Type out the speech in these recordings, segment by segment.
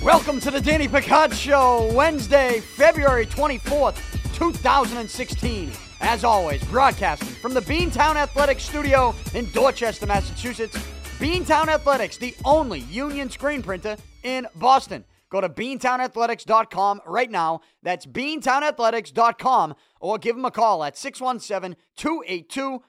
Welcome to the Danny Picard Show, Wednesday, February 24th, 2016. As always, broadcasting from the Beantown Athletics studio in Dorchester, Massachusetts. Beantown Athletics, the only union screen printer in Boston. Go to BeantownAthletics.com right now. That's BeantownAthletics.com, or give them a call at 617-282-4181.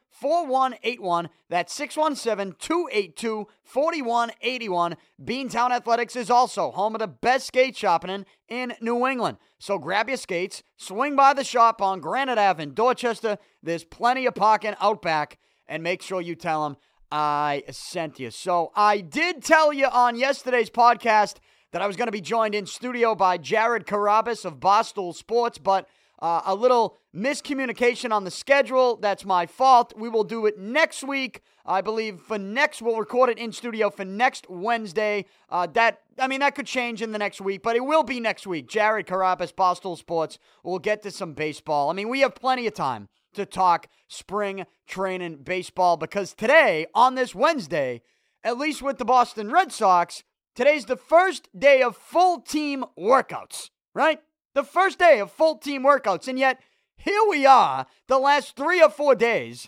That's 617-282-4181. Beantown Athletics is also home of the best skate shopping in New England. So grab your skates, swing by the shop on Granite Ave in Dorchester. There's plenty of parking out back, and make sure you tell them I sent you. So I did tell you on yesterday's podcast that I was going to be joined in studio by Jared Carrabis of Barstool Sports, but a little miscommunication on the schedule. That's my fault. We will do it next week. I believe for next, we'll record it in studio for next Wednesday. That could change in the next week, but it will be next week. Jared Carrabis, Barstool Sports. We'll get to some baseball. I mean, we have plenty of time to talk spring training baseball, because today, on this Wednesday, at least with the Boston Red Sox, today's the first day of full team workouts, right? The first day of full team workouts, and yet here we are, the last 3 or 4 days,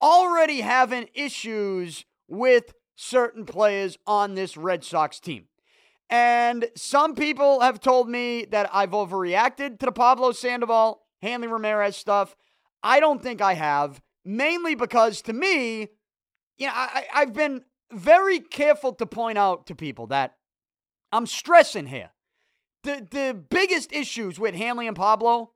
already having issues with certain players on this Red Sox team. And some people have told me that I've overreacted to the Pablo Sandoval, Hanley Ramirez stuff. I don't think I have, mainly because, to me, you know, I've been very careful to point out to people that I'm stressing here. The biggest issues with Hanley and Pablo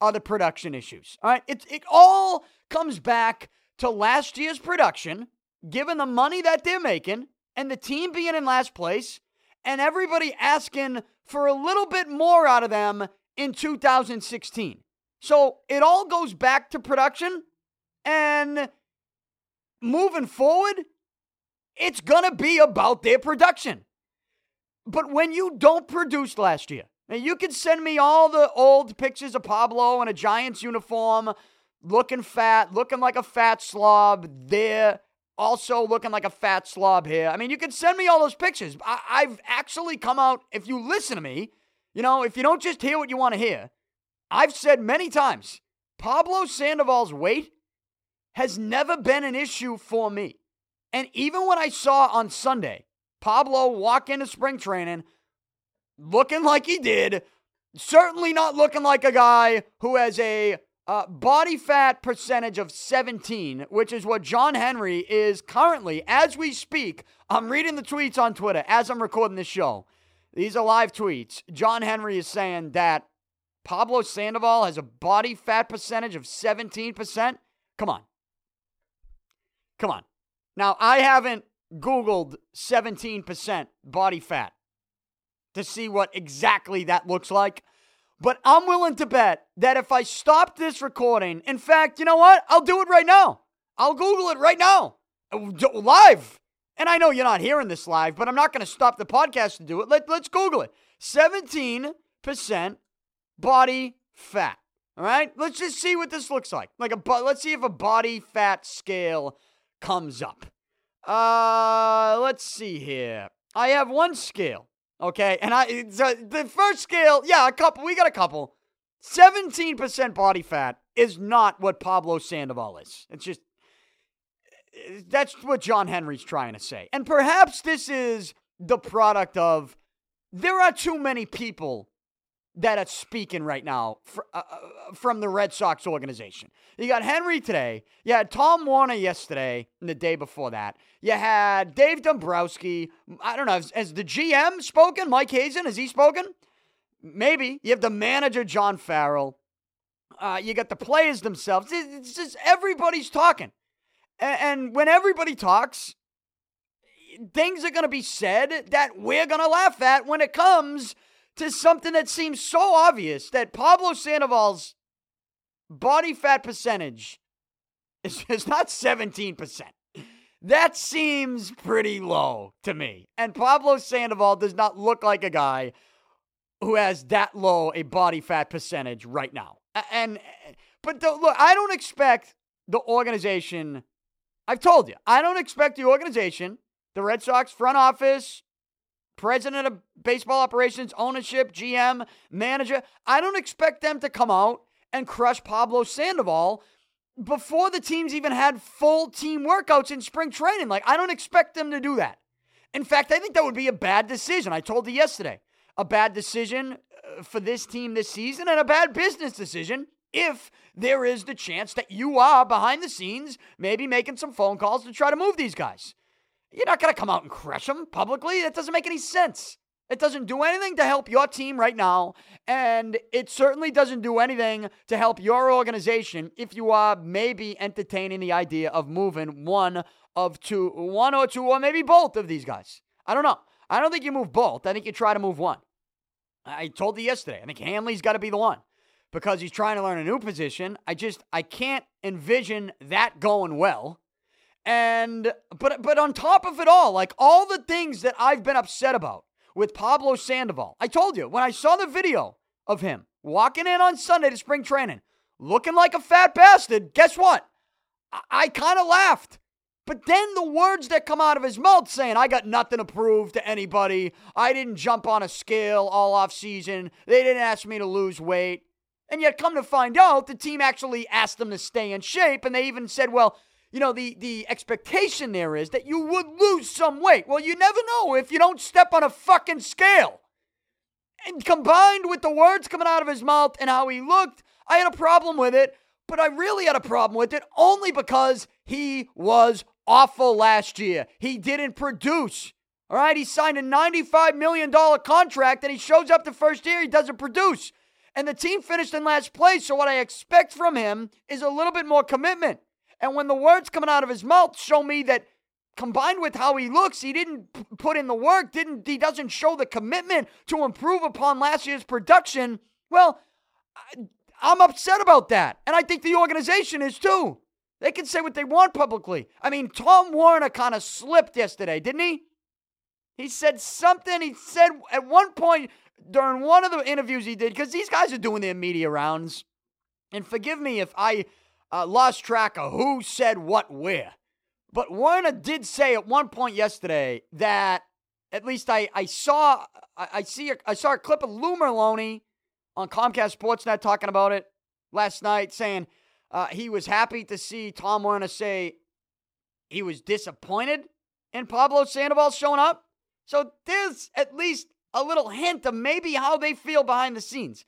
are the production issues. All right, it all comes back to last year's production, given the money that they're making and the team being in last place and everybody asking for a little bit more out of them in 2016. So it all goes back to production, and moving forward, it's going to be about their production. But when you don't produce last year, and you can send me all the old pictures of Pablo in a Giants uniform, looking fat, looking like a fat slob there, also looking like a fat slob here. I mean, you can send me all those pictures. I've actually come out, if you listen to me, you know, if you don't just hear what you want to hear, I've said many times, Pablo Sandoval's weight has never been an issue for me. And even when I saw on Sunday Pablo walk into spring training looking like he did, certainly not looking like a guy who has a body fat percentage of 17, which is what John Henry is currently, as we speak. I'm reading the tweets on Twitter as I'm recording this show. These are live tweets. John Henry is saying that Pablo Sandoval has a body fat percentage of 17%. Come on. Now, I haven't Googled 17% body fat to see what exactly that looks like, but I'm willing to bet that if I stopped this recording, in fact, you know what? I'll do it right now. I'll Google it right now, live. And I know you're not hearing this live, but I'm not going to stop the podcast to do it. Let's Google it. 17% body fat. All right? Let's just see what this looks like. Let's see if a body fat scale comes up. Let's see here. I have one scale, okay? And the first scale, yeah, a couple. We got a couple. 17% body fat is not what Pablo Sandoval is. It's just, that's what John Henry's trying to say. And perhaps this is the product of, there are too many people that are speaking right now from the Red Sox organization. You got Henry today. You had Tom Warner yesterday and the day before that. You had Dave Dombrowski. I don't know. Has the GM spoken? Mike Hazen, has he spoken? Maybe. You have the manager, John Farrell. You got the players themselves. It's just everybody's talking. And when everybody talks, things are going to be said that we're going to laugh at when it comes to something that seems so obvious, that Pablo Sandoval's body fat percentage is not 17%. That seems pretty low to me. And Pablo Sandoval does not look like a guy who has that low a body fat percentage right now. But look, I don't expect the organization, I've told you, I don't expect the organization, the Red Sox front office, president of baseball operations, ownership, GM, manager, I don't expect them to come out and crush Pablo Sandoval before the teams even had full team workouts in spring training. Like, I don't expect them to do that. In fact, I think that would be a bad decision. I told you yesterday, a bad decision for this team this season and a bad business decision if there is the chance that you are behind the scenes maybe making some phone calls to try to move these guys. You're not going to come out and crush them publicly. That doesn't make any sense. It doesn't do anything to help your team right now, and it certainly doesn't do anything to help your organization if you are maybe entertaining the idea of moving one or two, or maybe both of these guys. I don't know. I don't think you move both. I think you try to move one. I told you yesterday, I think Hanley's got to be the one because he's trying to learn a new position. I can't envision that going well. And, but on top of it all, like all the things that I've been upset about with Pablo Sandoval. I told you, when I saw the video of him walking in on Sunday to spring training, looking like a fat bastard, guess what? I kind of laughed. But then the words that come out of his mouth saying, I got nothing to prove to anybody. I didn't jump on a scale all offseason. They didn't ask me to lose weight. And yet come to find out, the team actually asked them to stay in shape. And they even said, well, you know, the expectation there is that you would lose some weight. Well, you never know if you don't step on a fucking scale. And combined with the words coming out of his mouth and how he looked, I had a problem with it, but I really had a problem with it only because he was awful last year. He didn't produce, all right? He signed a $95 million contract, and he shows up the first year, he doesn't produce. And the team finished in last place, so what I expect from him is a little bit more commitment. And when the words coming out of his mouth show me that combined with how he looks, he didn't put in the work, he doesn't show the commitment to improve upon last year's production, well, I'm upset about that. And I think the organization is too. They can say what they want publicly. I mean, Tom Warner kind of slipped yesterday, didn't he? He said something. He said at one point during one of the interviews he did, because these guys are doing their media rounds. And forgive me if I lost track of who said what where. But Warner did say at one point yesterday that, at least I saw a clip of Lou Merlone on Comcast Sportsnet talking about it last night, saying he was happy to see Tom Warner say he was disappointed in Pablo Sandoval showing up. So there's at least a little hint of maybe how they feel behind the scenes.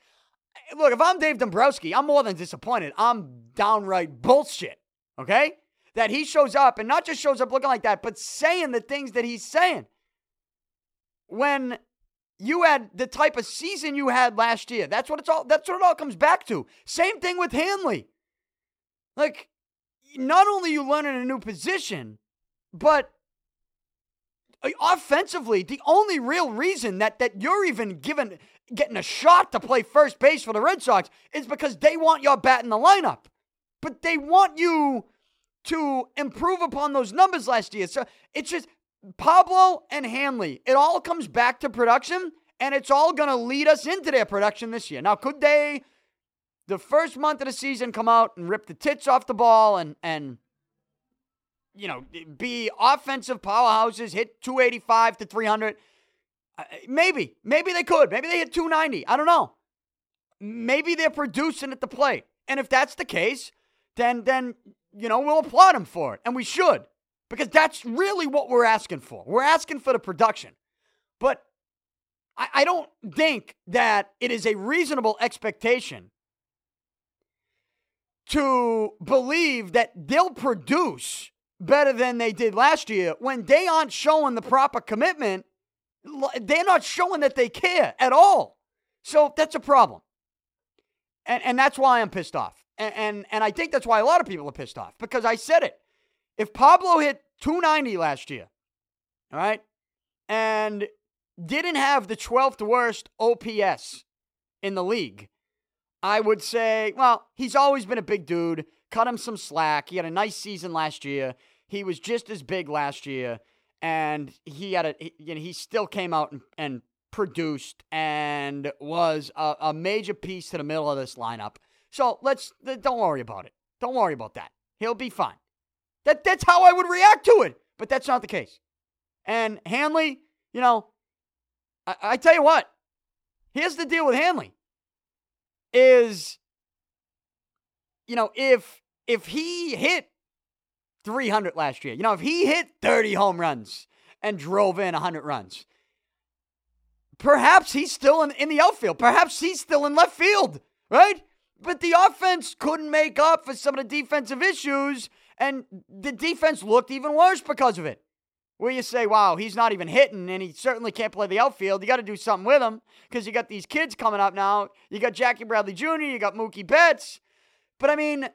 Look, if I'm Dave Dombrowski, I'm more than disappointed. I'm downright bullshit, okay? That he shows up, and not just shows up looking like that, but saying the things that he's saying. When you had the type of season you had last year, that's what it all comes back to. Same thing with Hanley. Like, not only are you learning a new position, but offensively, the only real reason that you're even getting a shot to play first base for the Red Sox is because they want your bat in the lineup. But they want you to improve upon those numbers last year. So it's just Pablo and Hanley. It all comes back to production, and it's all going to lead us into their production this year. Now, could they, the first month of the season, come out and rip the tits off the ball and you know, be offensive powerhouses, hit 285 to 300. Maybe they could. Maybe they hit 290. I don't know. Maybe they're producing at the plate. And if that's the case, then you know, we'll applaud them for it. And we should. Because that's really what we're asking for. We're asking for the production. But I don't think that it is a reasonable expectation to believe that they'll produce better than they did last year when they aren't showing the proper commitment. They're not showing that they care at all. So that's a problem. And that's why I'm pissed off. And I think that's why a lot of people are pissed off, because I said it. If Pablo hit 290 last year, all right, and didn't have the 12th worst OPS in the league, I would say, well, he's always been a big dude. Cut him some slack. He had a nice season last year. He was just as big last year. And he still came out and produced and was a major piece to the middle of this lineup. So don't worry about it. Don't worry about that. He'll be fine. That's how I would react to it. But that's not the case. And Hanley, you know, I tell you what, here's the deal with Hanley is, you know, if he hit 300 last year, you know, if he hit 30 home runs and drove in 100 runs, perhaps he's still in the outfield. Perhaps he's still in left field, right? But the offense couldn't make up for some of the defensive issues, and the defense looked even worse because of it. Where you say, wow, he's not even hitting, and he certainly can't play the outfield. You got to do something with him because you got these kids coming up now. You got Jackie Bradley Jr., you got Mookie Betts. But, I mean,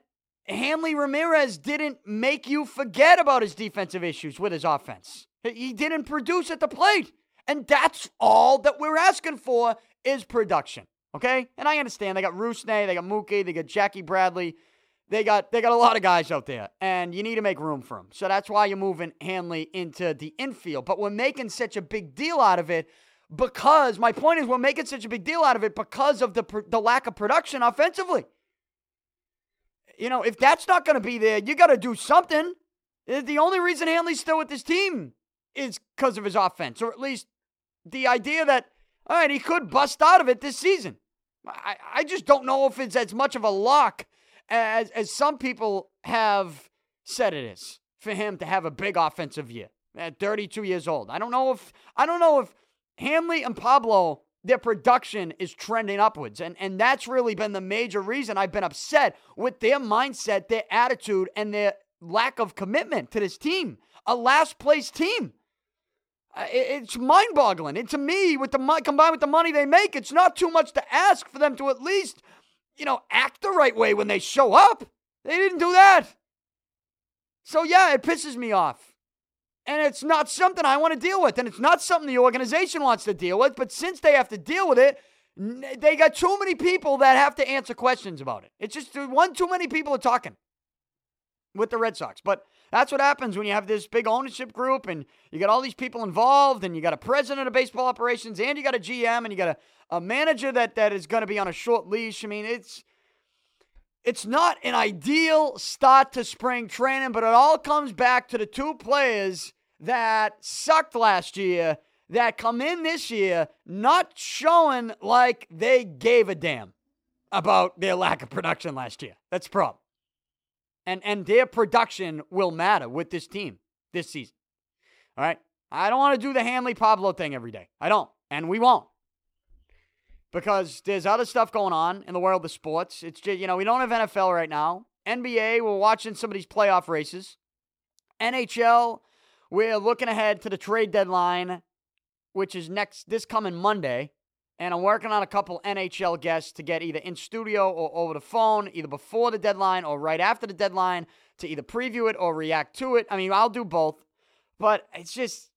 Hanley Ramirez didn't make you forget about his defensive issues with his offense. He didn't produce at the plate. And that's all that we're asking for is production, okay? And I understand. They got Rusne, they got Mookie, they got Jackie Bradley. They got a lot of guys out there, and you need to make room for them. So that's why you're moving Hanley into the infield. But we're making such a big deal out of it because, my point is, we're making such a big deal out of it because of the lack of production offensively. You know, if that's not going to be there, you got to do something. The only reason Hanley's still with this team is because of his offense, or at least the idea that, all right, he could bust out of it this season. I just don't know if it's as much of a lock as some people have said it is for him to have a big offensive year at 32 years old. I don't know if Hanley and Pablo, their production is trending upwards. And that's really been the major reason I've been upset with their mindset, their attitude, and their lack of commitment to this team, a last place team. It's mind-boggling. And to me, with combined with the money they make, it's not too much to ask for them to at least, you know, act the right way when they show up. They didn't do that. So, yeah, it pisses me off. And it's not something I want to deal with. And it's not something the organization wants to deal with. But since they have to deal with it, they got too many people that have to answer questions about it. It's just one too many people are talking with the Red Sox. But that's what happens when you have this big ownership group and you got all these people involved and you got a president of baseball operations and you got a GM and you got a manager that is going to be on a short leash. I mean, it's not an ideal start to spring training, but it all comes back to the two players that sucked last year that come in this year not showing like they gave a damn about their lack of production last year. That's the problem. And their production will matter with this team this season. All right? I don't want to do the Hanley-Pablo thing every day. I don't. And we won't. Because there's other stuff going on in the world of sports. It's just, you know, we don't have NFL right now. NBA, we're watching some of these playoff races. NHL, we're looking ahead to the trade deadline, which is this coming Monday. And I'm working on a couple NHL guests to get either in studio or over the phone, either before the deadline or right after the deadline, to either preview it or react to it. I mean, I'll do both. But it's just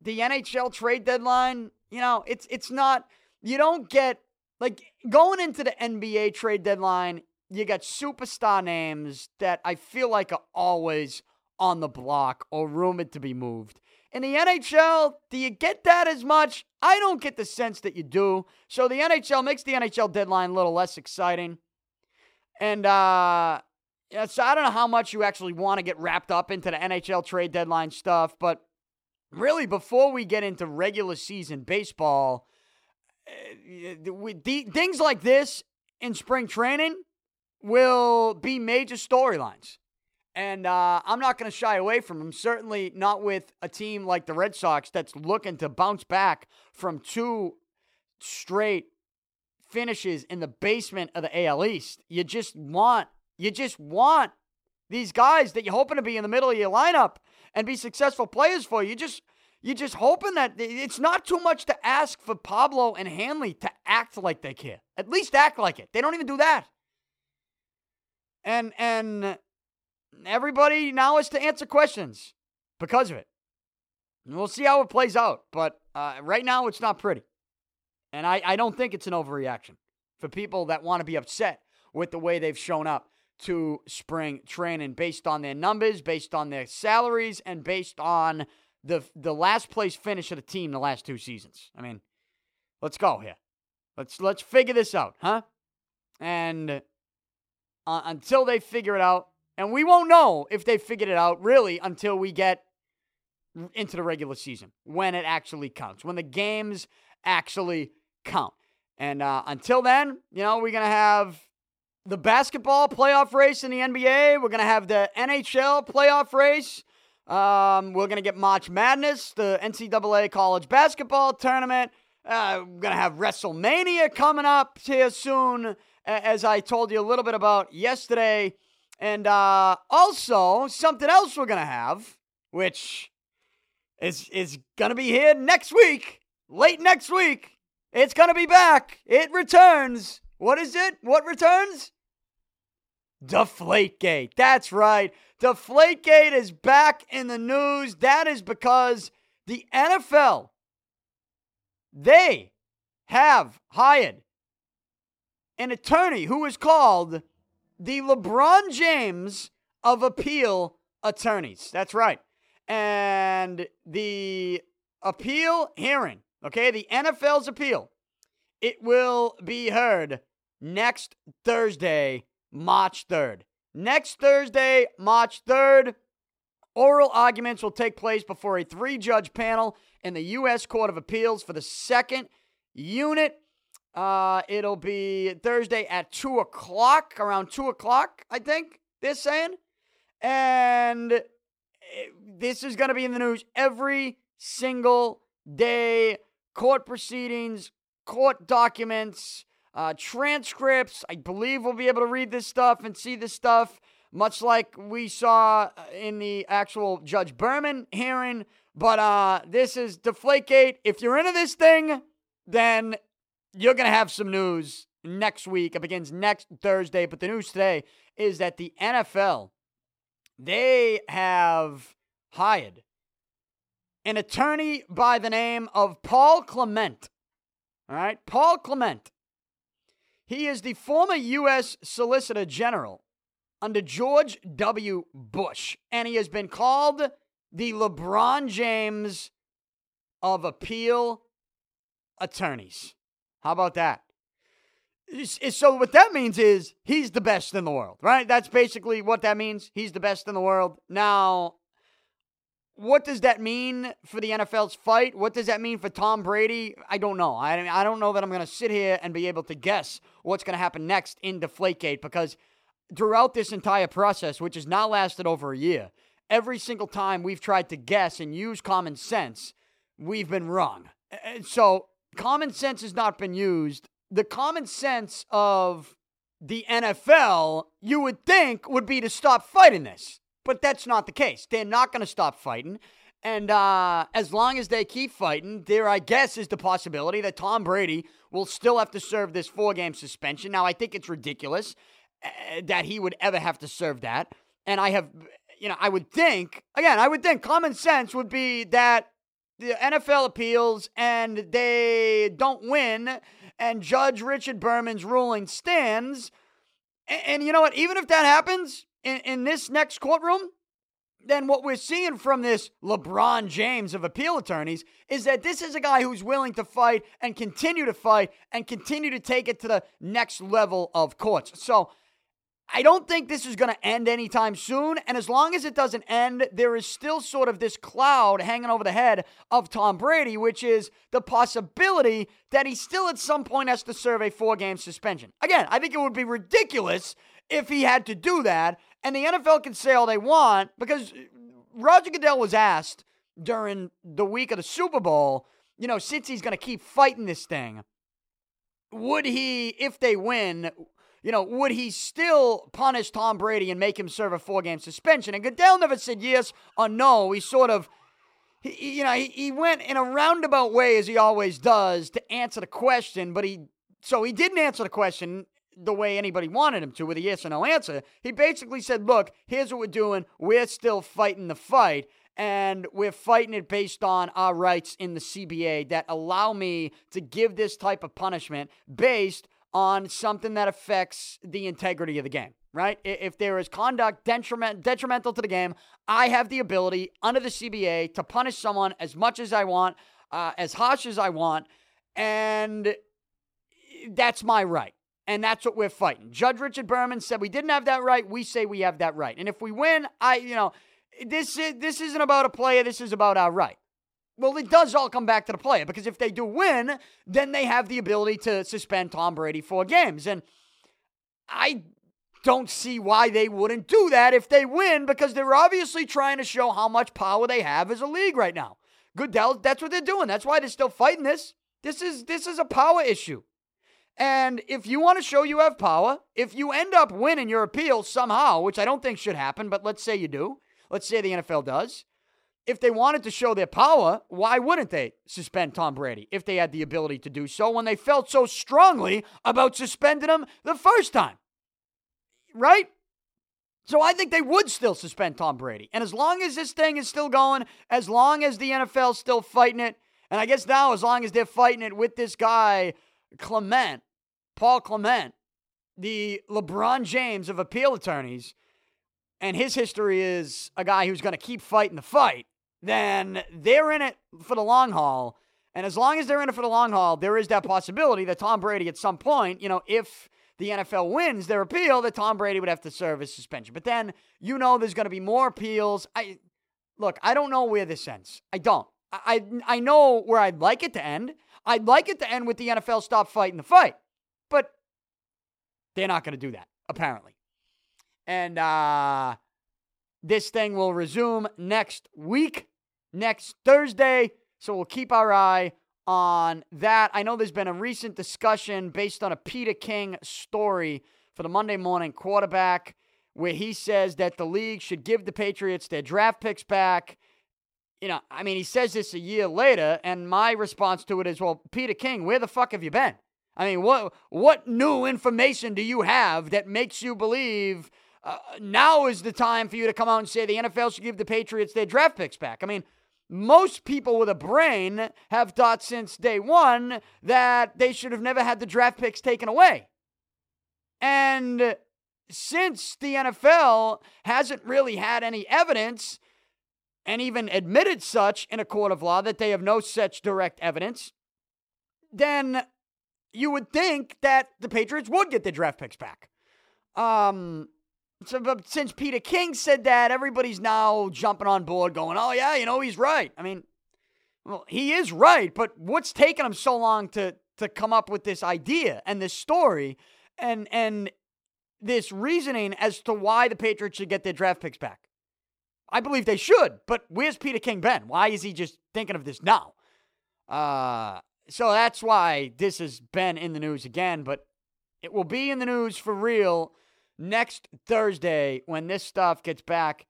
the NHL trade deadline, you know, it's not, you don't get, like, going into the NBA trade deadline, you got superstar names that I feel like are always on the block or rumored to be moved. In the NHL, do you get that as much? I don't get the sense that you do. So the NHL makes the NHL deadline a little less exciting. And so I don't know how much you actually want to get wrapped up into the NHL trade deadline stuff. But really, before we get into regular season baseball, things like this in spring training will be major storylines. And I'm not going to shy away from him, certainly not with a team like the Red Sox that's looking to bounce back from two straight finishes in the basement of the AL East. You just want these guys that you're hoping to be in the middle of your lineup and be successful players for. You're just hoping that it's not too much to ask for Pablo and Hanley to act like they care. At least act like it. They don't even do that. And everybody now is to answer questions because of it. And we'll see how it plays out. But right now, it's not pretty. And I don't think it's an overreaction for people that want to be upset with the way they've shown up to spring training based on their numbers, based on their salaries, and based on the last place finish of the team the last two seasons. I mean, let's go here. Let's figure this out, huh? And until they figure it out, And we won't know if they figured it out, really, until we get into the regular season, when it actually counts, when the games actually count. And until then, you know, we're going to have the basketball playoff race in the NBA. We're going to have the NHL playoff race. We're going to get March Madness, the NCAA college basketball tournament. We're going to have WrestleMania coming up here soon, as I told you a little bit about yesterday. And also, something else we're going to have, which is going to be here next week, late next week. It's going to be back. It returns. What is it? What returns? Deflategate. That's right. Deflategate is back in the news. That is because the NFL, they have hired an attorney who is called the LeBron James of appeal attorneys. That's right. And the appeal hearing, okay, the NFL's appeal, it will be heard next Thursday, March 3rd. Next Thursday, March 3rd, oral arguments will take place before a three-judge panel in the U.S. Court of Appeals for the second unit. It'll be Thursday at 2 o'clock, around 2 o'clock, I think, they're saying. And this is going to be in the news every single day. Court proceedings, court documents, transcripts. I believe we'll be able to read this stuff and see this stuff, much like we saw in the actual Judge Berman hearing. But this is Deflategate. If you're into this thing, then you're going to have some news next week. It begins next Thursday. But the news today is that the NFL, they have hired an attorney by the name of Paul Clement. All right? Paul Clement. He is the former U.S. Solicitor General under George W. Bush. And he has been called the LeBron James of appeal attorneys. How about that? So what that means is he's the best in the world, right? That's basically what that means. He's the best in the world. Now, what does that mean for the NFL's fight? What does that mean for Tom Brady? I don't know. I don't know that I'm going to sit here and be able to guess what's going to happen next in Deflategate, because throughout this entire process, which has now lasted over a year, every single time we've tried to guess and use common sense, we've been wrong. And so common sense has not been used. The common sense of the NFL, you would think, would be to stop fighting this. But that's not the case. They're not going to stop fighting. And as long as they keep fighting, there, I guess, is the possibility that Tom Brady will still have to serve this 4-game suspension. Now, I think it's ridiculous that he would ever have to serve that. And I have, you know, I would think common sense would be that the NFL appeals and they don't win, and Judge Richard Berman's ruling stands. And you know what? Even if that happens in this next courtroom, then what we're seeing from this LeBron James of appeal attorneys is that this is a guy who's willing to fight and continue to fight and continue to take it to the next level of courts. So I don't think this is going to end anytime soon, and as long as it doesn't end, there is still sort of this cloud hanging over the head of Tom Brady, which is the possibility that he still at some point has to serve a 4-game suspension. Again, I think it would be ridiculous if he had to do that, and the NFL can say all they want, because Roger Goodell was asked during the week of the Super Bowl, you know, since he's going to keep fighting this thing, would he, if they win, you know, would he still punish Tom Brady and make him serve a 4-game suspension? And Goodell never said yes or no. He sort of, he went in a roundabout way, as he always does, to answer the question. But he didn't answer the question the way anybody wanted him to, with a yes or no answer. He basically said, look, here's what we're doing. We're still fighting the fight. And we're fighting it based on our rights in the CBA that allow me to give this type of punishment based on something that affects the integrity of the game, right? If there is conduct detrimental to the game, I have the ability under the CBA to punish someone as much as I want, as harsh as I want, and that's my right. and that's what we're fighting. Judge Richard Berman said we didn't have that right. We say we have that right. And if we win, this isn't about a player. This is about our right. Well, it does all come back to the player, because if they do win, then they have the ability to suspend Tom Brady 4 games. And I don't see why they wouldn't do that if they win, because they're obviously trying to show how much power they have as a league right now. Goodell, that's what they're doing. That's why they're still fighting this. This is a power issue. And if you want to show you have power, if you end up winning your appeal somehow, which I don't think should happen, but let's say you do. Let's say the NFL does. If they wanted to show their power, why wouldn't they suspend Tom Brady if they had the ability to do so when they felt so strongly about suspending him the first time? Right? So I think they would still suspend Tom Brady. And as long as this thing is still going, as long as the NFL's still fighting it, and I guess now as long as they're fighting it with this guy, Clement, Paul Clement, the LeBron James of appeal attorneys, and his history is a guy who's going to keep fighting the fight, then they're in it for the long haul. And as long as they're in it for the long haul, there is that possibility that Tom Brady at some point, if the NFL wins their appeal, that Tom Brady would have to serve his suspension. But then, there's going to be more appeals. I don't know where this ends. I don't. I know where I'd like it to end. I'd like it to end with the NFL stop fighting the fight. But they're not going to do that, apparently. And this thing will resume next week, next Thursday. So we'll keep our eye on that. I know there's been a recent discussion based on a Peter King story for the Monday Morning Quarterback, where he says that the league should give the Patriots their draft picks back. He says this a year later, and my response to it is, well, Peter King, where the fuck have you been? What new information do you have that makes you believe now is the time for you to come out and say the NFL should give the Patriots their draft picks back? Most people with a brain have thought since day one that they should have never had the draft picks taken away. And since the NFL hasn't really had any evidence, and even admitted such in a court of law that they have no such direct evidence, then you would think that the Patriots would get their draft picks back. But since Peter King said that, everybody's now jumping on board going, oh, yeah, he's right. He is right, but what's taken him so long to come up with this idea and this story and this reasoning as to why the Patriots should get their draft picks back? I believe they should, but where's Peter King been? Why is he just thinking of this now? So that's why this has been in the news again, but it will be in the news for real next Thursday when this stuff gets back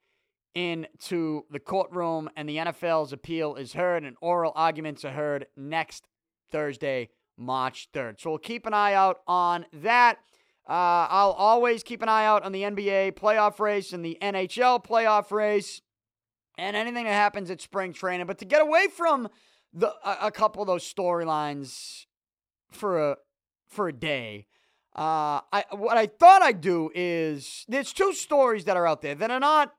into the courtroom and the NFL's appeal is heard and oral arguments are heard next Thursday, March 3rd. So we'll keep an eye out on that. I'll always keep an eye out on the NBA playoff race and the NHL playoff race and anything that happens at spring training. But to get away from a couple of those storylines for a day, what I thought I'd do is there's 2 stories that are out there that are not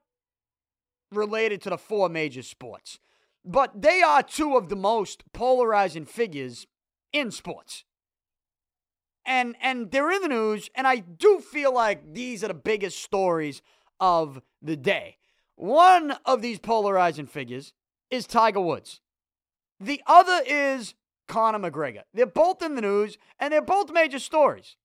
related to the 4 major sports, but they are 2 of the most polarizing figures in sports. And they're in the news, and I do feel like these are the biggest stories of the day. One of these polarizing figures is Tiger Woods. The other is Conor McGregor. They're both in the news, and they're both major stories.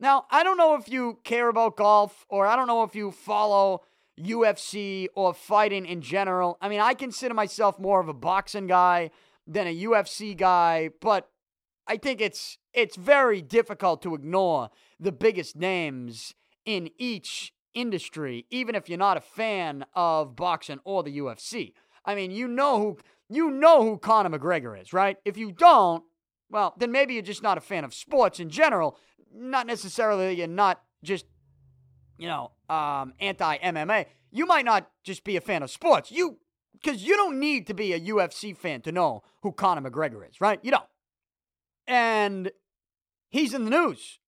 Now, I don't know if you care about golf, or I don't know if you follow UFC or fighting in general. I consider myself more of a boxing guy than a UFC guy, but I think it's very difficult to ignore the biggest names in each industry, even if you're not a fan of boxing or the UFC. You know who Conor McGregor is, right? If you don't, well, then maybe you're just not a fan of sports in general. Not necessarily you're not just, anti-MMA. You might not just be a fan of sports. Because you don't need to be a UFC fan to know who Conor McGregor is, right? You don't. And he's in the news.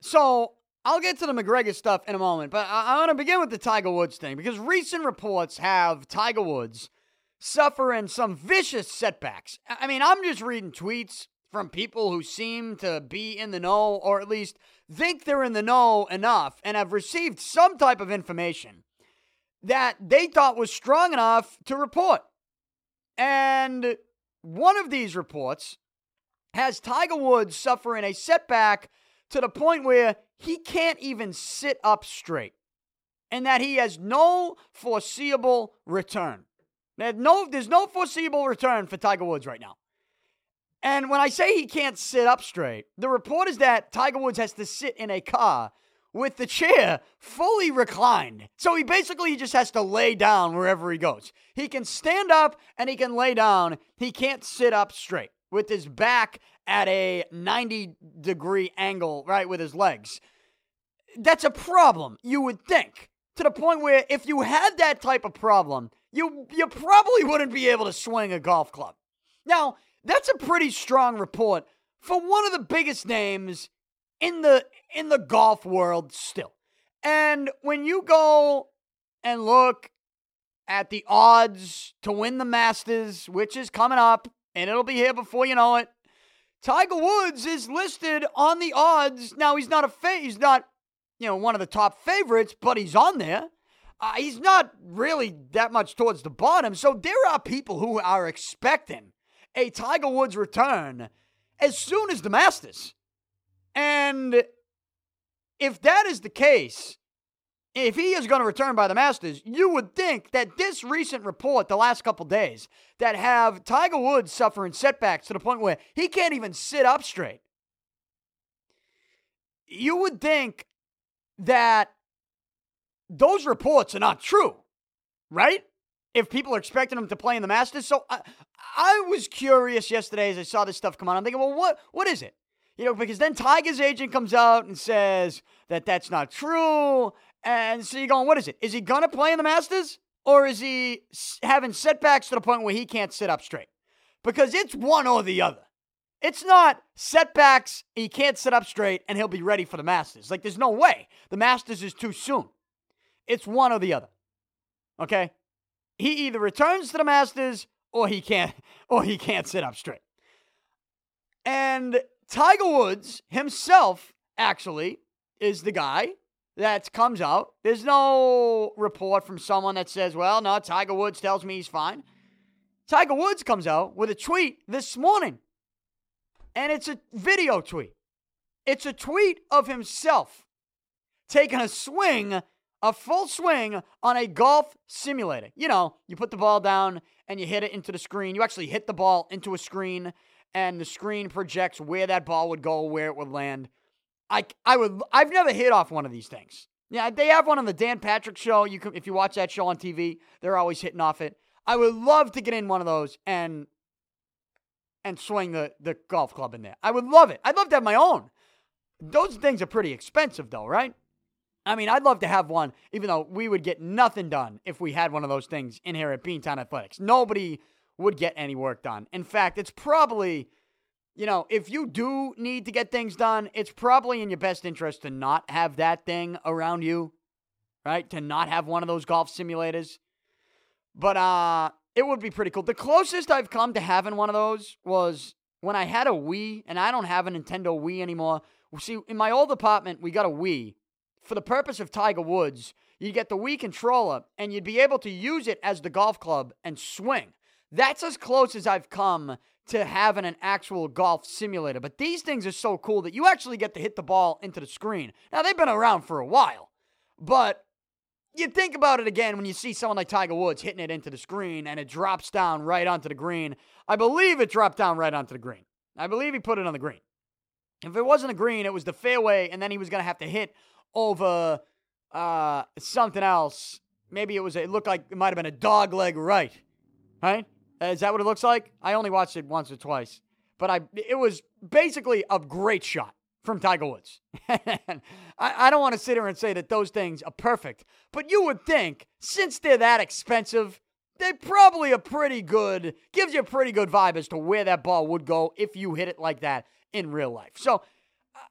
So I'll get to the McGregor stuff in a moment, but I want to begin with the Tiger Woods thing, because recent reports have Tiger Woods suffering some vicious setbacks. I'm just reading tweets from people who seem to be in the know, or at least think they're in the know enough, and have received some type of information that they thought was strong enough to report. And one of these reports has Tiger Woods suffering a setback to the point where he can't even sit up straight, and that he has no foreseeable return. There's no foreseeable return for Tiger Woods right now. And when I say he can't sit up straight, the report is that Tiger Woods has to sit in a car with the chair fully reclined. So he basically just has to lay down wherever he goes. He can stand up and he can lay down. He can't sit up straight with his back at a 90-degree angle, right, with his legs. That's a problem, you would think, to the point where if you had that type of problem, you probably wouldn't be able to swing a golf club. Now, that's a pretty strong report for one of the biggest names in the golf world still. And when you go and look at the odds to win the Masters, which is coming up, and it'll be here before you know it, Tiger Woods is listed on the odds. Now, he's not one of the top favorites, but he's on there. He's not really that much towards the bottom. So there are people who are expecting a Tiger Woods return as soon as the Masters. And if that is the case, if he is going to return by the Masters, you would think that this recent report the last couple days that have Tiger Woods suffering setbacks to the point where he can't even sit up straight, you would think that those reports are not true, right? If people are expecting him to play in the Masters. So I was curious yesterday as I saw this stuff come on. I'm thinking, well, what is it? Because then Tiger's agent comes out and says that that's not true. And so you're going, what is it? Is he going to play in the Masters? Or is he having setbacks to the point where he can't sit up straight? Because it's one or the other. It's not setbacks, he can't sit up straight, and he'll be ready for the Masters. Like, there's no way. The Masters is too soon. It's one or the other. Okay? He either returns to the Masters or he can't sit up straight. And Tiger Woods himself, actually, is the guy that comes out. There's no report from someone that says, well, no, Tiger Woods tells me he's fine. Tiger Woods comes out with a tweet this morning. And it's a video tweet. It's a tweet of himself taking a full swing on a golf simulator. You put the ball down and you hit it into the screen. You actually hit the ball into a screen, and the screen projects where that ball would go, where it would land. I've never hit off one of these things. Yeah, they have one on the Dan Patrick show. If you watch that show on TV, they're always hitting off it. I would love to get in one of those and swing the golf club in there. I would love it. I'd love to have my own. Those things are pretty expensive though, right? I mean, I'd love to have one, even though we would get nothing done if we had one of those things in here at Beantown Athletics. Nobody would get any work done. In fact, it's probably, if you do need to get things done, it's probably in your best interest to not have that thing around you, right? To not have one of those golf simulators. But, it would be pretty cool. The closest I've come to having one of those was when I had a Wii, and I don't have a Nintendo Wii anymore. See, in my old apartment, we got a Wii. For the purpose of Tiger Woods, you'd get the Wii controller, and you'd be able to use it as the golf club and swing. That's as close as I've come to having an actual golf simulator. But these things are so cool that you actually get to hit the ball into the screen. Now, they've been around for a while, but you think about it again when you see someone like Tiger Woods hitting it into the screen and it drops down right onto the green. I believe it dropped down right onto the green. I believe he put it on the green. If it wasn't a green, it was the fairway, and then he was going to have to hit over something else. Maybe it looked like it might have been a dog leg right. Right? Is that what it looks like? I only watched it once or twice. But it was basically a great shot from Tiger Woods. I don't want to sit here and say that those things are perfect, but you would think, since they're that expensive, they probably are pretty good, gives you a pretty good vibe as to where that ball would go if you hit it like that in real life. So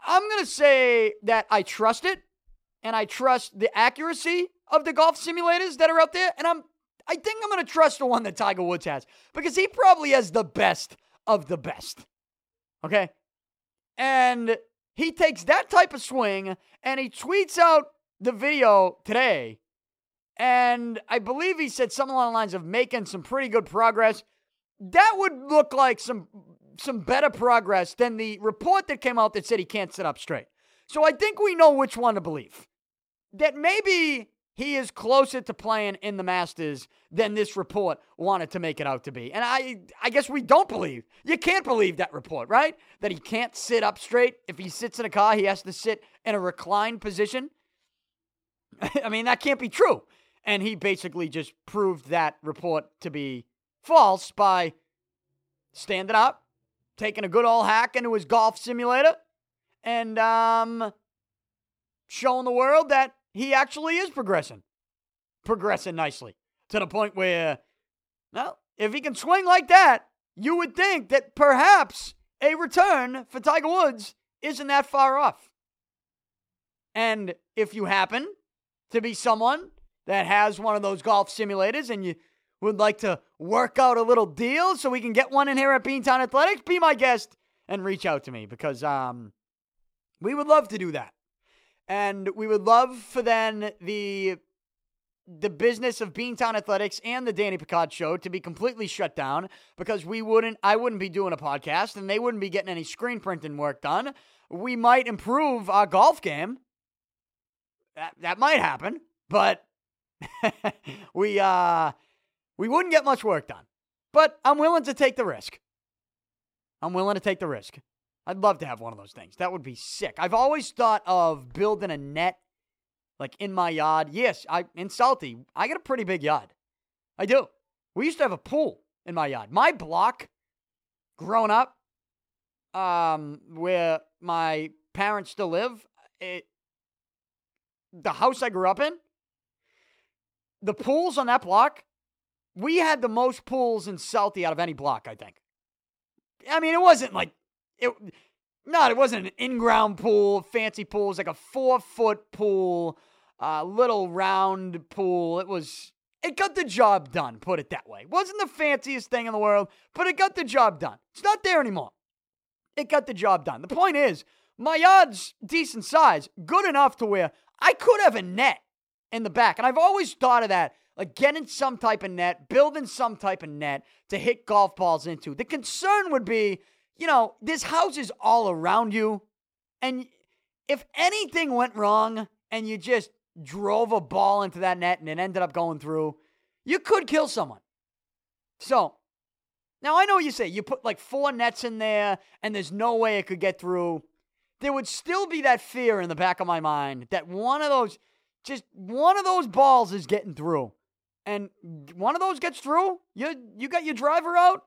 I'm going to say that I trust it, and I trust the accuracy of the golf simulators that are out there, and I think I'm going to trust the one that Tiger Woods has, because he probably has the best of the best. Okay? And he takes that type of swing, and he tweets out the video today. And I believe he said something along the lines of making some pretty good progress. That would look like some better progress than the report that came out that said he can't sit up straight. So I think we know which one to believe. That maybe he is closer to playing in the Masters than this report wanted to make it out to be. And I guess we don't believe. You can't believe that report, right? That he can't sit up straight. If he sits in a car, he has to sit in a reclined position. I mean, that can't be true. And he basically just proved that report to be false by standing up, taking a good old hack into his golf simulator, and showing the world that he actually is progressing nicely, to the point where, well, if he can swing like that, you would think that perhaps a return for Tiger Woods isn't that far off. And if you happen to be someone that has one of those golf simulators and you would like to work out a little deal so we can get one in here at Beantown Athletics, be my guest and reach out to me, because we would love to do that. And we would love for then the business of Beantown Athletics and the Danny Picard Show to be completely shut down, because I wouldn't be doing a podcast and they wouldn't be getting any screen printing work done. We might improve our golf game. That might happen, but we wouldn't get much work done. But I'm willing to take the risk. I'd love to have one of those things. That would be sick. I've always thought of building a net, like, in my yard. Yes, in Salty, I got a pretty big yard. I do. We used to have a pool in my yard. My block, growing up, where my parents still live, the house I grew up in, the pools on that block, we had the most pools in Salty out of any block, I think. I mean, it wasn't like... it wasn't an in-ground pool, fancy pool. It was like a 4-foot pool, little round pool. It got the job done, put it that way. It wasn't the fanciest thing in the world, but it got the job done. It's not there anymore. It got the job done. The point is, my yard's decent size, good enough to where I could have a net in the back. And I've always thought of that, like getting some type of net, building some type of net to hit golf balls into. The concern would be, you know, this house is all around you, and if anything went wrong and you just drove a ball into that net and it ended up going through, you could kill someone. So, now I know you say you put like 4 nets in there and there's no way it could get through. There would still be that fear in the back of my mind that one of those balls is getting through. And one of those gets through, you got your driver out,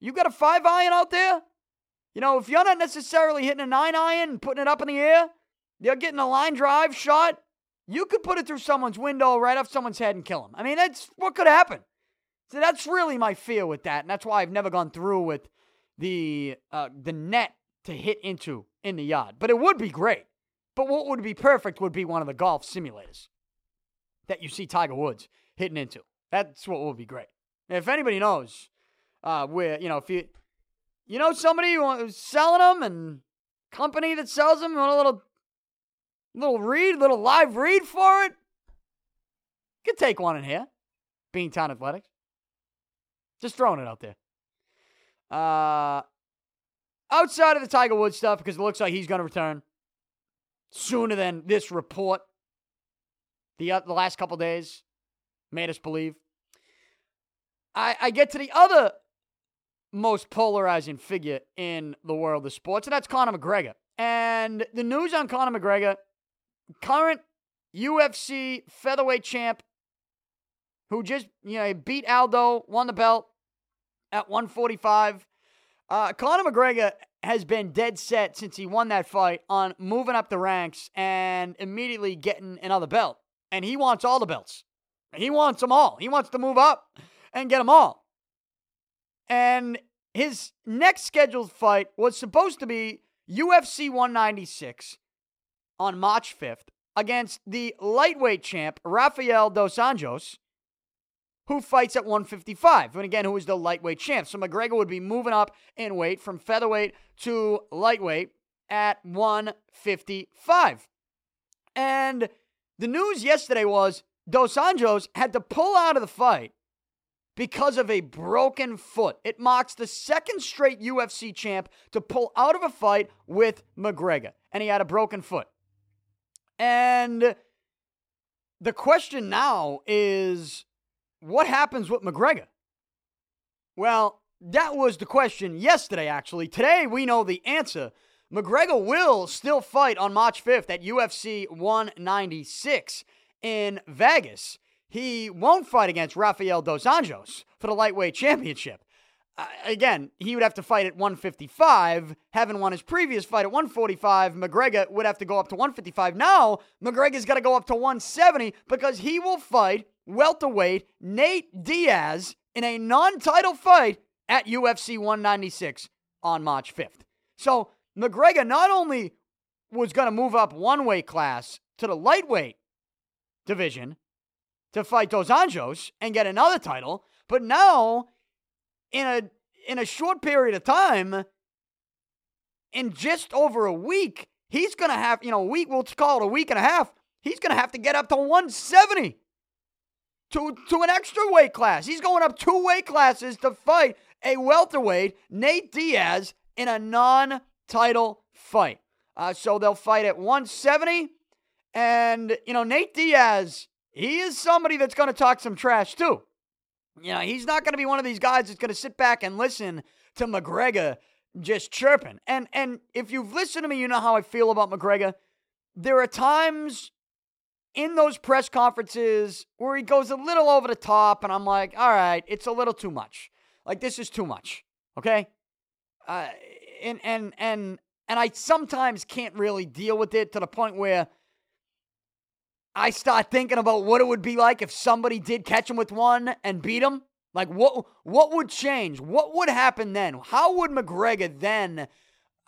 you got a 5-iron out there. You know, if you're not necessarily hitting a 9-iron and putting it up in the air, you're getting a line drive shot, you could put it through someone's window, right off someone's head, and kill them. I mean, that's what could happen. So that's really my fear with that, and that's why I've never gone through with the net to hit into in the yard. But it would be great. But what would be perfect would be one of the golf simulators that you see Tiger Woods hitting into. That's what would be great. And if anybody knows where, you know, if you... You know somebody who's selling them, and company that sells them, you want a little live read for it? You could take one in here. Beantown Athletics. Just throwing it out there. Outside of the Tiger Woods stuff, because it looks like he's going to return sooner than this report, the last couple days made us believe. I get to the other most polarizing figure in the world of sports, and that's Conor McGregor. And the news on Conor McGregor, current UFC featherweight champ, who just, you know, beat Aldo, won the belt at 145. Conor McGregor has been dead set since he won that fight on moving up the ranks and immediately getting another belt. And he wants all the belts. He wants them all. He wants to move up and get them all. And his next scheduled fight was supposed to be UFC 196 on March 5th against the lightweight champ, Rafael Dos Anjos. who fights at 155, and again, who is the lightweight champ. So McGregor would be moving up in weight from featherweight to lightweight at 155. And the news yesterday was Dos Anjos had to pull out of the fight because of a broken foot. It marks the second straight UFC champ to pull out of a fight with McGregor, and he had a broken foot. And the question now is, what happens with McGregor? Well, that was the question yesterday, actually. Today, we know the answer. McGregor will still fight on March 5th at UFC 196 in Vegas. He won't fight against Rafael Dos Anjos for the lightweight championship. Again, he would have to fight at 155, having won his previous fight at 145. McGregor would have to go up to 155. Now, McGregor's got to go up to 170 because he will fight welterweight Nate Diaz in a non-title fight at UFC 196 on March 5th. So, McGregor not only was going to move up one weight class to the lightweight division to fight Dos Anjos and get another title, but now, in a short period of time, in just over a week, he's going to have, we'll call it a week and a half, he's going to have to get up to 170 to an extra weight class. He's going up two weight classes to fight a welterweight, Nate Diaz, in a non-title fight. So they'll fight at 170, and, Nate Diaz, he is somebody that's going to talk some trash, too. He's not going to be one of these guys that's going to sit back and listen to McGregor just chirping. And if you've listened to me, you know how I feel about McGregor. There are times in those press conferences where he goes a little over the top, and I'm like, all right, it's a little too much. Like, this is too much, okay? And I sometimes can't really deal with it to the point where I start thinking about what it would be like if somebody did catch him with one and beat him. Like, what would change? What would happen then? How would McGregor then,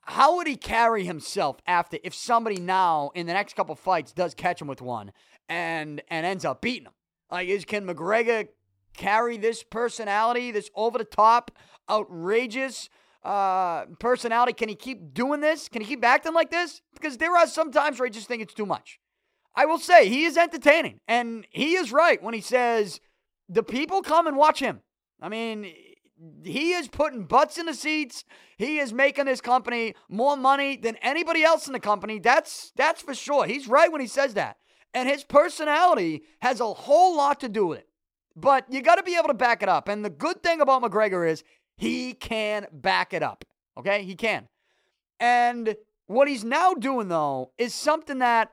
how would he carry himself after if somebody now in the next couple fights does catch him with one and ends up beating him? Like, can McGregor carry this personality, this over-the-top, outrageous personality? Can he keep doing this? Can he keep acting like this? Because there are some times where I just think it's too much. I will say, he is entertaining, and he is right when he says, the people come and watch him. I mean, he is putting butts in the seats. He is making this company more money than anybody else in the company. That's for sure. He's right when he says that. And his personality has a whole lot to do with it. But you got to be able to back it up. And the good thing about McGregor is he can back it up. Okay? He can. And what he's now doing, though, is something that,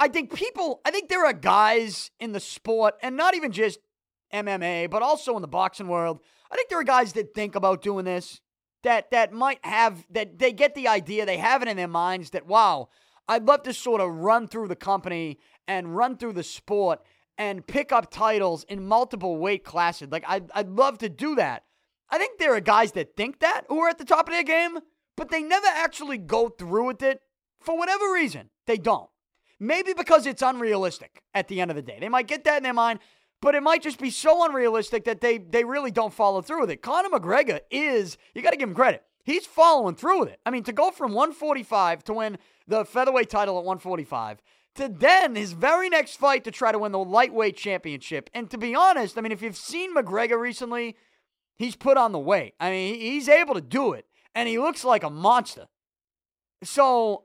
I think there are guys in the sport, and not even just MMA, but also in the boxing world. I think there are guys that think about doing this, that might have, that they get the idea, they have it in their minds that, wow, I'd love to sort of run through the company and run through the sport and pick up titles in multiple weight classes. Like, I'd love to do that. I think there are guys that think that, who are at the top of their game, but they never actually go through with it for whatever reason. They don't. Maybe because it's unrealistic at the end of the day. They might get that in their mind, but it might just be so unrealistic that they really don't follow through with it. Conor McGregor is, you got to give him credit, he's following through with it. I mean, to go from 145 to win the featherweight title at 145 to then his very next fight to try to win the lightweight championship. And to be honest, I mean, if you've seen McGregor recently, he's put on the weight. I mean, he's able to do it, and he looks like a monster. So,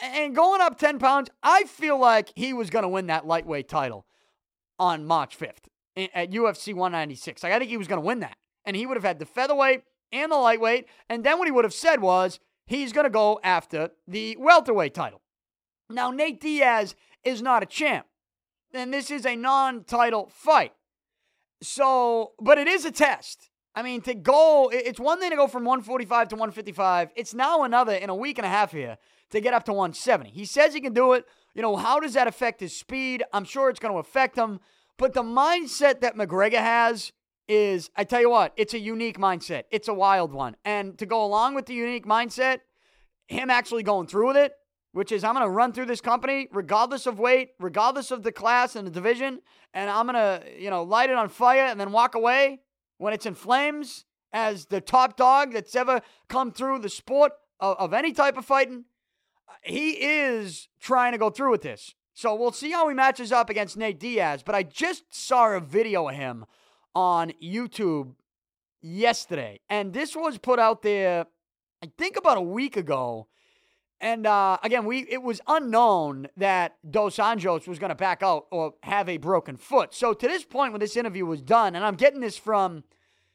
and going up 10 pounds, I feel like he was going to win that lightweight title on March 5th at UFC 196. Like, I think he was going to win that. And he would have had the featherweight and the lightweight. And then what he would have said was, he's going to go after the welterweight title. Now, Nate Diaz is not a champ. And this is a non-title fight. So, but it is a test. I mean, to go, it's one thing to go from 145 to 155. It's now another in a week and a half here to get up to 170. He says he can do it. How does that affect his speed? I'm sure it's going to affect him. But the mindset that McGregor has is, I tell you what, it's a unique mindset. It's a wild one. And to go along with the unique mindset, him actually going through with it which is I'm going to run through this company regardless of weight, regardless of the class and the division, and I'm going to, light it on fire and then walk away when it's in flames as the top dog that's ever come through the sport of any type of fighting. He is trying to go through with this. So we'll see how he matches up against Nate Diaz. But I just saw a video of him on YouTube yesterday. And this was put out there, I think, about a week ago. And again, it was unknown that Dos Anjos was going to back out or have a broken foot. So to this point when this interview was done, and I'm getting this from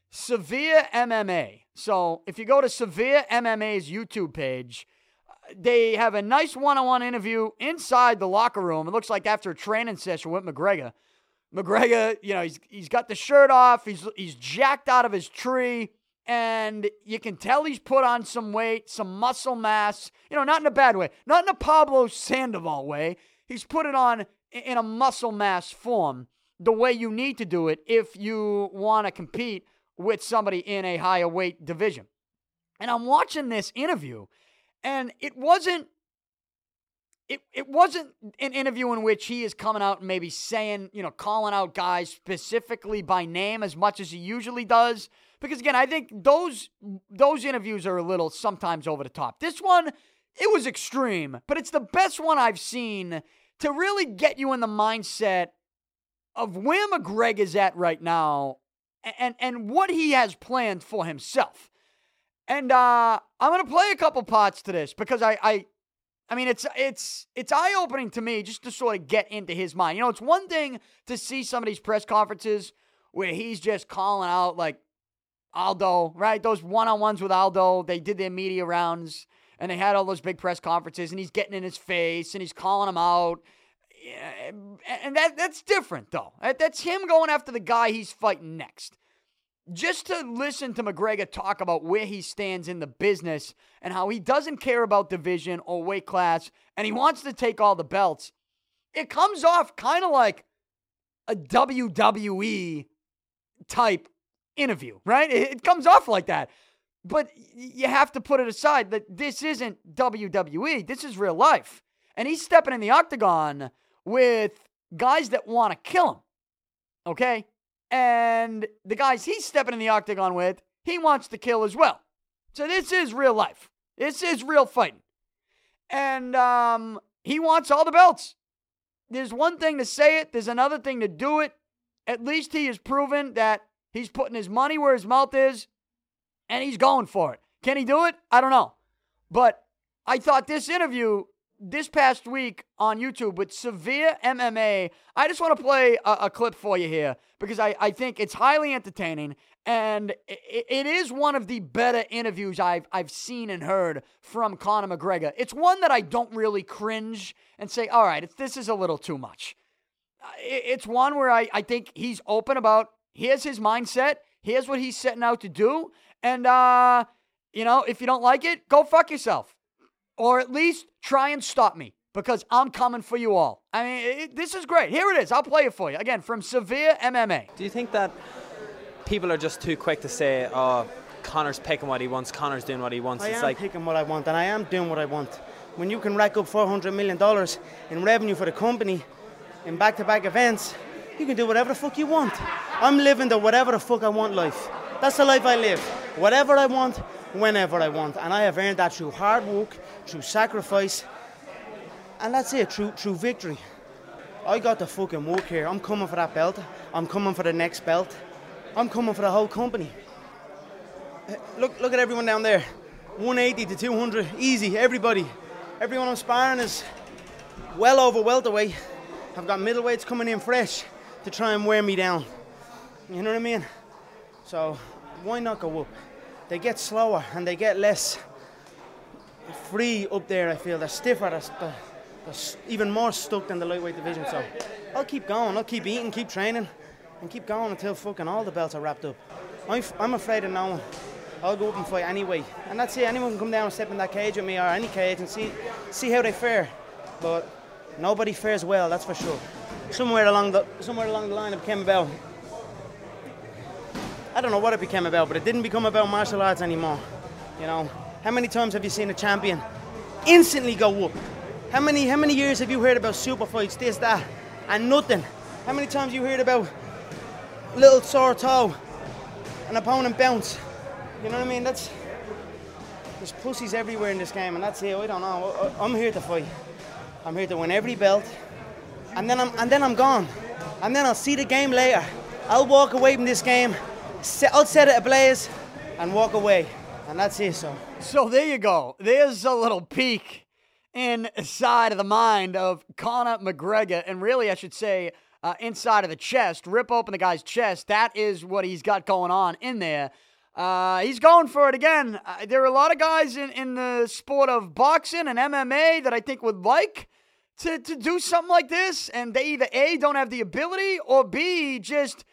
Severe MMA. So if you go to Severe MMA's YouTube page, they have a nice one-on-one interview inside the locker room. It looks like after a training session with McGregor. McGregor, he's got the shirt off. He's jacked out of his tree. And you can tell he's put on some weight, some muscle mass. Not in a bad way. Not in a Pablo Sandoval way. He's put it on in a muscle mass form, the way you need to do it if you want to compete with somebody in a higher weight division. And I'm watching this interview, and it wasn't an interview in which he is coming out and maybe saying, calling out guys specifically by name as much as he usually does. Because again, I think those interviews are a little sometimes over the top. This one, it was extreme, but it's the best one I've seen to really get you in the mindset of where McGregor is at right now and what he has planned for himself. And I'm going to play a couple parts to this because I mean, it's eye-opening to me just to sort of get into his mind. It's one thing to see some of these press conferences where he's just calling out, like, Aldo, right? Those one-on-ones with Aldo, they did their media rounds, and they had all those big press conferences, and he's getting in his face, and he's calling him out. And that's different, though. That's him going after the guy he's fighting next. Just to listen to McGregor talk about where he stands in the business and how he doesn't care about division or weight class and he wants to take all the belts, it comes off kind of like a WWE type interview, right? It comes off like that. But you have to put it aside that this isn't WWE. This is real life. And he's stepping in the octagon with guys that want to kill him, okay? And the guys he's stepping in the octagon with, he wants to kill as well. So this is real life. This is real fighting. And he wants all the belts. There's one thing to say it. There's another thing to do it. At least he has proven that he's putting his money where his mouth is, and he's going for it. Can he do it? I don't know. But I thought this interview this past week on YouTube with Severe MMA, I just want to play a clip for you here because I think it's highly entertaining, and it is one of the better interviews I've seen and heard from Conor McGregor. It's one that I don't really cringe and say, all right, this is a little too much. It's one where I think he's open about, here's his mindset, here's what he's setting out to do, and, if you don't like it, go fuck yourself. Or at least try and stop me because I'm coming for you all. I mean, this is great. Here it is. I'll play it for you. Again, from Severe MMA. Do you think that people are just too quick to say, oh, Conor's picking what he wants, Conor's doing what he wants? I am picking what I want, and I am doing what I want. When you can rack up $400 million in revenue for the company in back-to-back events, you can do whatever the fuck you want. I'm living the whatever the fuck I want life. That's the life I live. Whatever I want, whenever I want, and I have earned that through hard work, through sacrifice, and that's it, through victory. I got the fucking work here. I'm coming for that belt. I'm coming for the next belt. I'm coming for the whole company. Look at everyone down there. 180 to 200, easy, everybody. Everyone I'm sparring is well over welterweight. I've got middleweights coming in fresh to try and wear me down. You know what I mean? So why not go up? They get slower and they get less free up there, I feel. They're stiffer, they're even more stuck than the lightweight division. So I'll keep going. I'll keep eating, keep training, and keep going until fucking all the belts are wrapped up. I'm afraid of no one. I'll go up and fight anyway. And that's it. Anyone can come down and step in that cage with me or any cage and see how they fare. But nobody fares well, that's for sure. Somewhere along the line it became about, I don't know what it became about, but it didn't become about martial arts anymore. How many times have you seen a champion instantly go up? How many years have you heard about super fights, this, that, and nothing? How many times you heard about little sore toe, an opponent bounce? You know what I mean? That's, there's pussies everywhere in this game, and that's it. I don't know. I'm here to fight. I'm here to win every belt, and then I'm gone, and then I'll see the game later. I'll walk away from this game. I'll set it ablaze, and walk away, and that's it. So there you go. There's a little peek inside of the mind of Conor McGregor, and really I should say inside of the chest. Rip open the guy's chest. That is what he's got going on in there. He's going for it again. There are a lot of guys in the sport of boxing and MMA that I think would like to do something like this, and they either A, don't have the ability, or B, just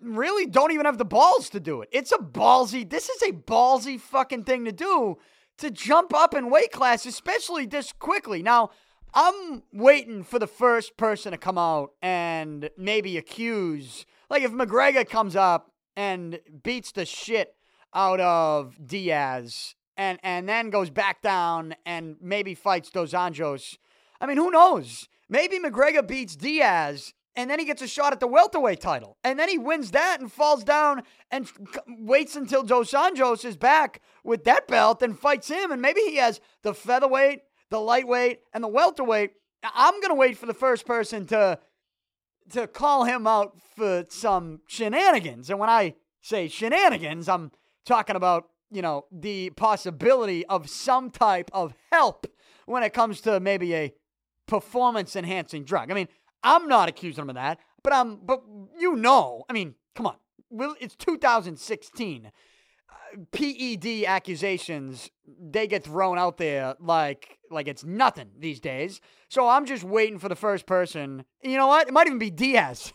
really don't even have the balls to do it. This is a ballsy fucking thing to do, to jump up in weight class, especially this quickly. Now, I'm waiting for the first person to come out and maybe accuse. Like, if McGregor comes up and beats the shit out of Diaz and then goes back down and maybe fights Dos Anjos. I mean, who knows? Maybe McGregor beats Diaz and then he gets a shot at the welterweight title. And then he wins that and falls down and waits until Dos Anjos is back with that belt and fights him. And maybe he has the featherweight, the lightweight, and the welterweight. I'm going to wait for the first person to call him out for some shenanigans. And when I say shenanigans, I'm talking about, you know, the possibility of some type of help when it comes to maybe a performance-enhancing drug. I mean, I'm not accusing him of that, but you know, I mean, come on. It's 2016. PED accusations, they get thrown out there like it's nothing these days. So I'm just waiting for the first person. You know what? It might even be Diaz.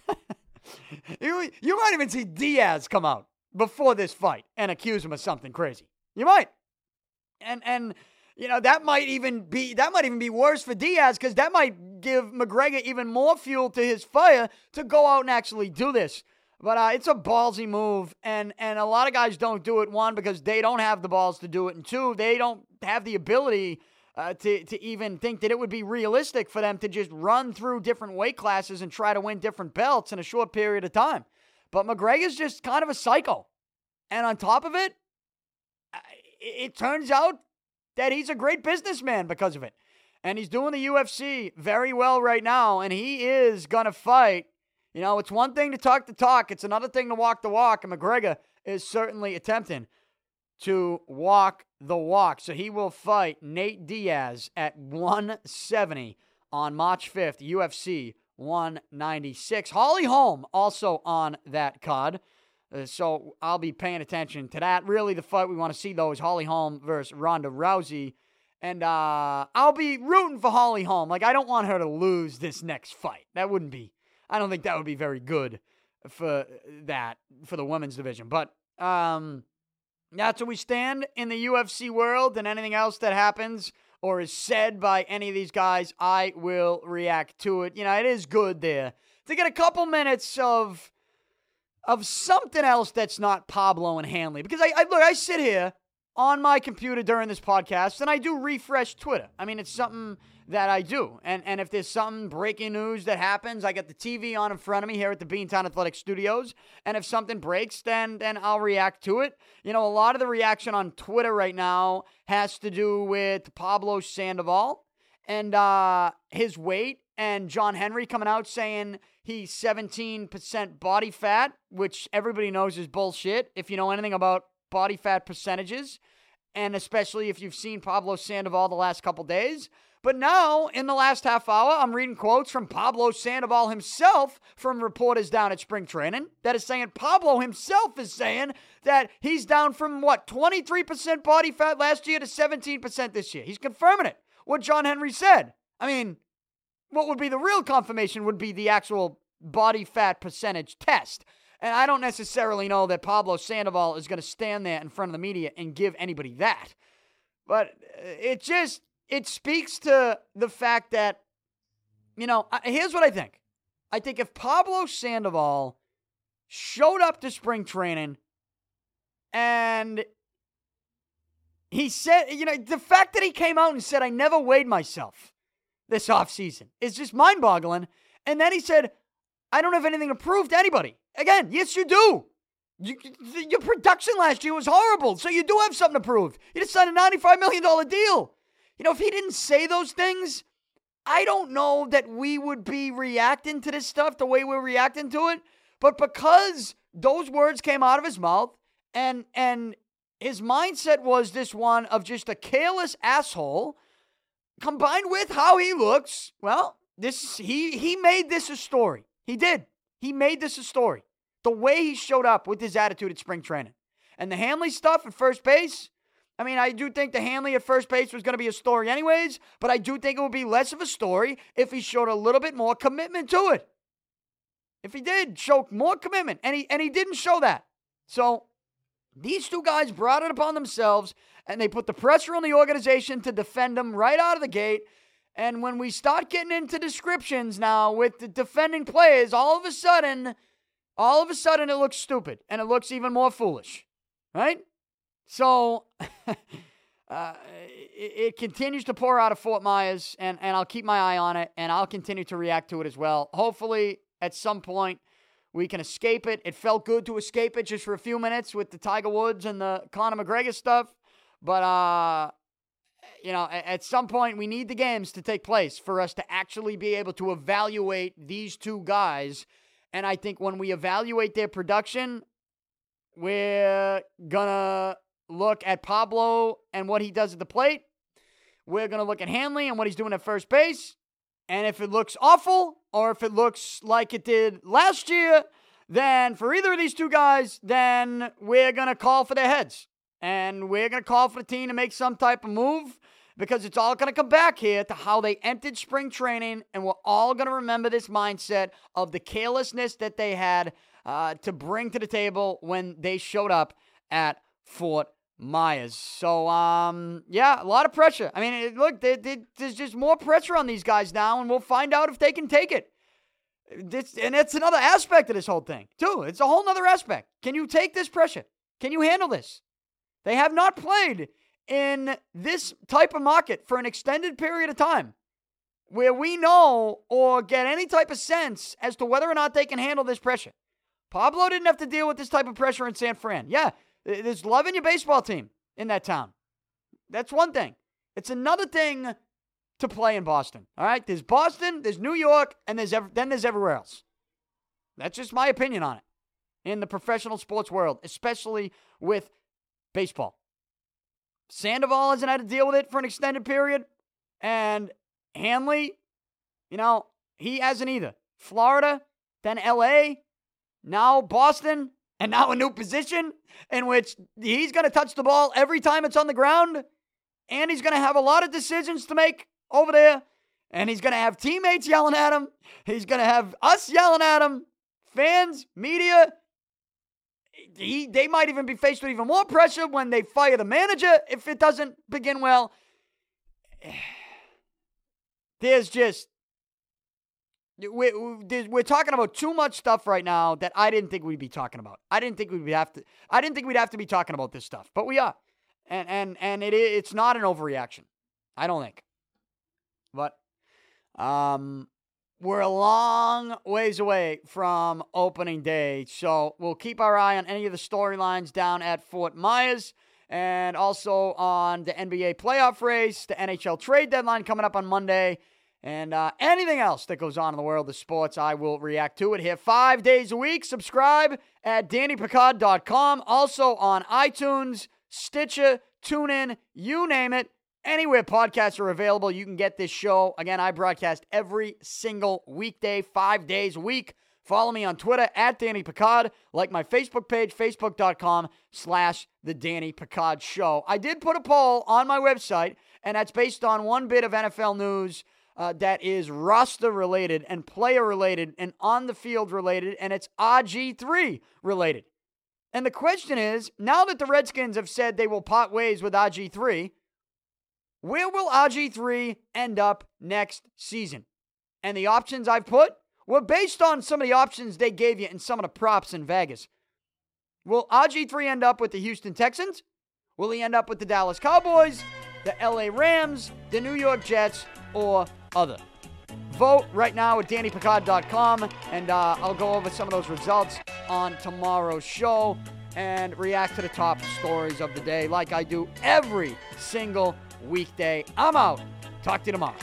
You might even see Diaz come out before this fight and accuse him of something crazy. You might. And you know, that might even be worse for Diaz, because that might give McGregor even more fuel to his fire to go out and actually do this. But it's a ballsy move, and a lot of guys don't do it, one, because they don't have the balls to do it, and two, they don't have the ability to even think that it would be realistic for them to just run through different weight classes and try to win different belts in a short period of time. But McGregor's just kind of a psycho. And on top of it, it turns out that he's a great businessman because of it. And he's doing the UFC very well right now, and he is going to fight. You know, it's one thing to talk the talk. It's another thing to walk the walk, and McGregor is certainly attempting to walk the walk. So he will fight Nate Diaz at 170 on March 5th, UFC 196. Holly Holm also on that card. So I'll be paying attention to that. Really, the fight we want to see, though, is Holly Holm versus Ronda Rousey. And I'll be rooting for Holly Holm. Like, I don't want her to lose this next fight. I don't think that would be very good for the women's division. But that's where we stand in the UFC world. And anything else that happens or is said by any of these guys, I will react to it. You know, it is good there to get a couple minutes of something else that's not Pablo and Hanley. Because I sit here on my computer during this podcast, and I do refresh Twitter. I mean, it's something that I do. And if there's something breaking news that happens, I got the TV on in front of me here at the Beantown Athletics Studios. And if something breaks, then I'll react to it. You know, a lot of the reaction on Twitter right now has to do with Pablo Sandoval and his weight, and John Henry coming out saying he's 17% body fat, which everybody knows is bullshit if you know anything about body fat percentages, and especially if you've seen Pablo Sandoval the last couple days. But now, in the last half hour, I'm reading quotes from Pablo Sandoval himself from reporters down at spring training that is saying Pablo himself is saying that he's down from, 23% body fat last year to 17% this year. He's confirming it, what John Henry said. I mean, what would be the real confirmation would be the actual body fat percentage test. And I don't necessarily know that Pablo Sandoval is going to stand there in front of the media and give anybody that. But it speaks to the fact that, you know, here's what I think. I think if Pablo Sandoval showed up to spring training and he said, you know, the fact that he came out and said, I never weighed myself. this offseason. It's just mind-boggling. And then he said, I don't have anything to prove to anybody. Again, yes, you do. Your production last year was horrible, so you do have something to prove. You just signed a $95 million deal. You know, if he didn't say those things, I don't know that we would be reacting to this stuff the way we're reacting to it. But because those words came out of his mouth and his mindset was this one of just a careless asshole combined with how he looks, well, this he made this a story. He did. He made this a story. The way he showed up with his attitude at spring training. And the Hanley stuff at first base, I mean, I do think the Hanley at first base was going to be a story anyways, but I do think it would be less of a story if he showed a little bit more commitment to it. If he did show more commitment, and he didn't show that. So these two guys brought it upon themselves, and they put the pressure on the organization to defend them right out of the gate. And when we start getting into descriptions now with the defending players, all of a sudden it looks stupid, and it looks even more foolish, right? So it continues to pour out of Fort Myers, and I'll keep my eye on it, and I'll continue to react to it as well. Hopefully, at some point, we can escape it. It felt good to escape it just for a few minutes with the Tiger Woods and the Conor McGregor stuff, but you know, at some point, we need the games to take place for us to actually be able to evaluate these two guys. And I think when we evaluate their production, we're going to look at Pablo and what he does at the plate. We're going to look at Hanley and what he's doing at first base. And if it looks awful or if it looks like it did last year, then for either of these two guys, then we're going to call for their heads. And we're going to call for the team to make some type of move, because it's all going to come back here to how they entered spring training, and we're all going to remember this mindset of the carelessness that they had to bring to the table when they showed up at Fort Myers. So, yeah, a lot of pressure. I mean, look, there's just more pressure on these guys now, and we'll find out if they can take it. And it's another aspect of this whole thing, too. It's a whole other aspect. Can you take this pressure? Can you handle this? They have not played in this type of market for an extended period of time where we know or get any type of sense as to whether or not they can handle this pressure. Pablo didn't have to deal with this type of pressure in San Fran. Yeah, there's love in your baseball team in that town. That's one thing. It's another thing to play in Boston, all right? There's Boston, there's New York, and then there's everywhere else. That's just my opinion on it in the professional sports world, especially with baseball. Sandoval hasn't had to deal with it for an extended period. And Hanley, you know, he hasn't either. Florida, then LA, now Boston, and now a new position in which he's going to touch the ball every time it's on the ground. And he's going to have a lot of decisions to make over there. And he's going to have teammates yelling at him. He's going to have us yelling at him. Fans, media. They might even be faced with even more pressure when they fire the manager if it doesn't begin well. There's just... We're talking about too much stuff right now that I didn't think we'd be talking about. I didn't think we'd have to be talking about this stuff, but we are. And it's not an overreaction, I don't think. But we're a long ways away from opening day, so we'll keep our eye on any of the storylines down at Fort Myers and also on the NBA playoff race, the NHL trade deadline coming up on Monday, and anything else that goes on in the world of sports, I will react to it here 5 days a week. Subscribe at DannyPicard.com, also on iTunes, Stitcher, TuneIn, you name it. Anywhere podcasts are available, you can get this show. Again, I broadcast every single weekday, 5 days a week. Follow me on Twitter at Danny Picard. Like my Facebook page, facebook.com/The Danny Picard Show. I did put a poll on my website, and that's based on one bit of NFL news that is roster-related and player-related and on-the-field-related, and it's RG3-related. And the question is, now that the Redskins have said they will part ways with RG3, where will RG3 end up next season? And the options I've put were based on some of the options they gave you in some of the props in Vegas. Will RG3 end up with the Houston Texans? Will he end up with the Dallas Cowboys, the LA Rams, the New York Jets, or other. Vote right now at DannyPicard.com, and I'll go over some of those results on tomorrow's show and react to the top stories of the day like I do every single weekday. I'm out. Talk to you tomorrow.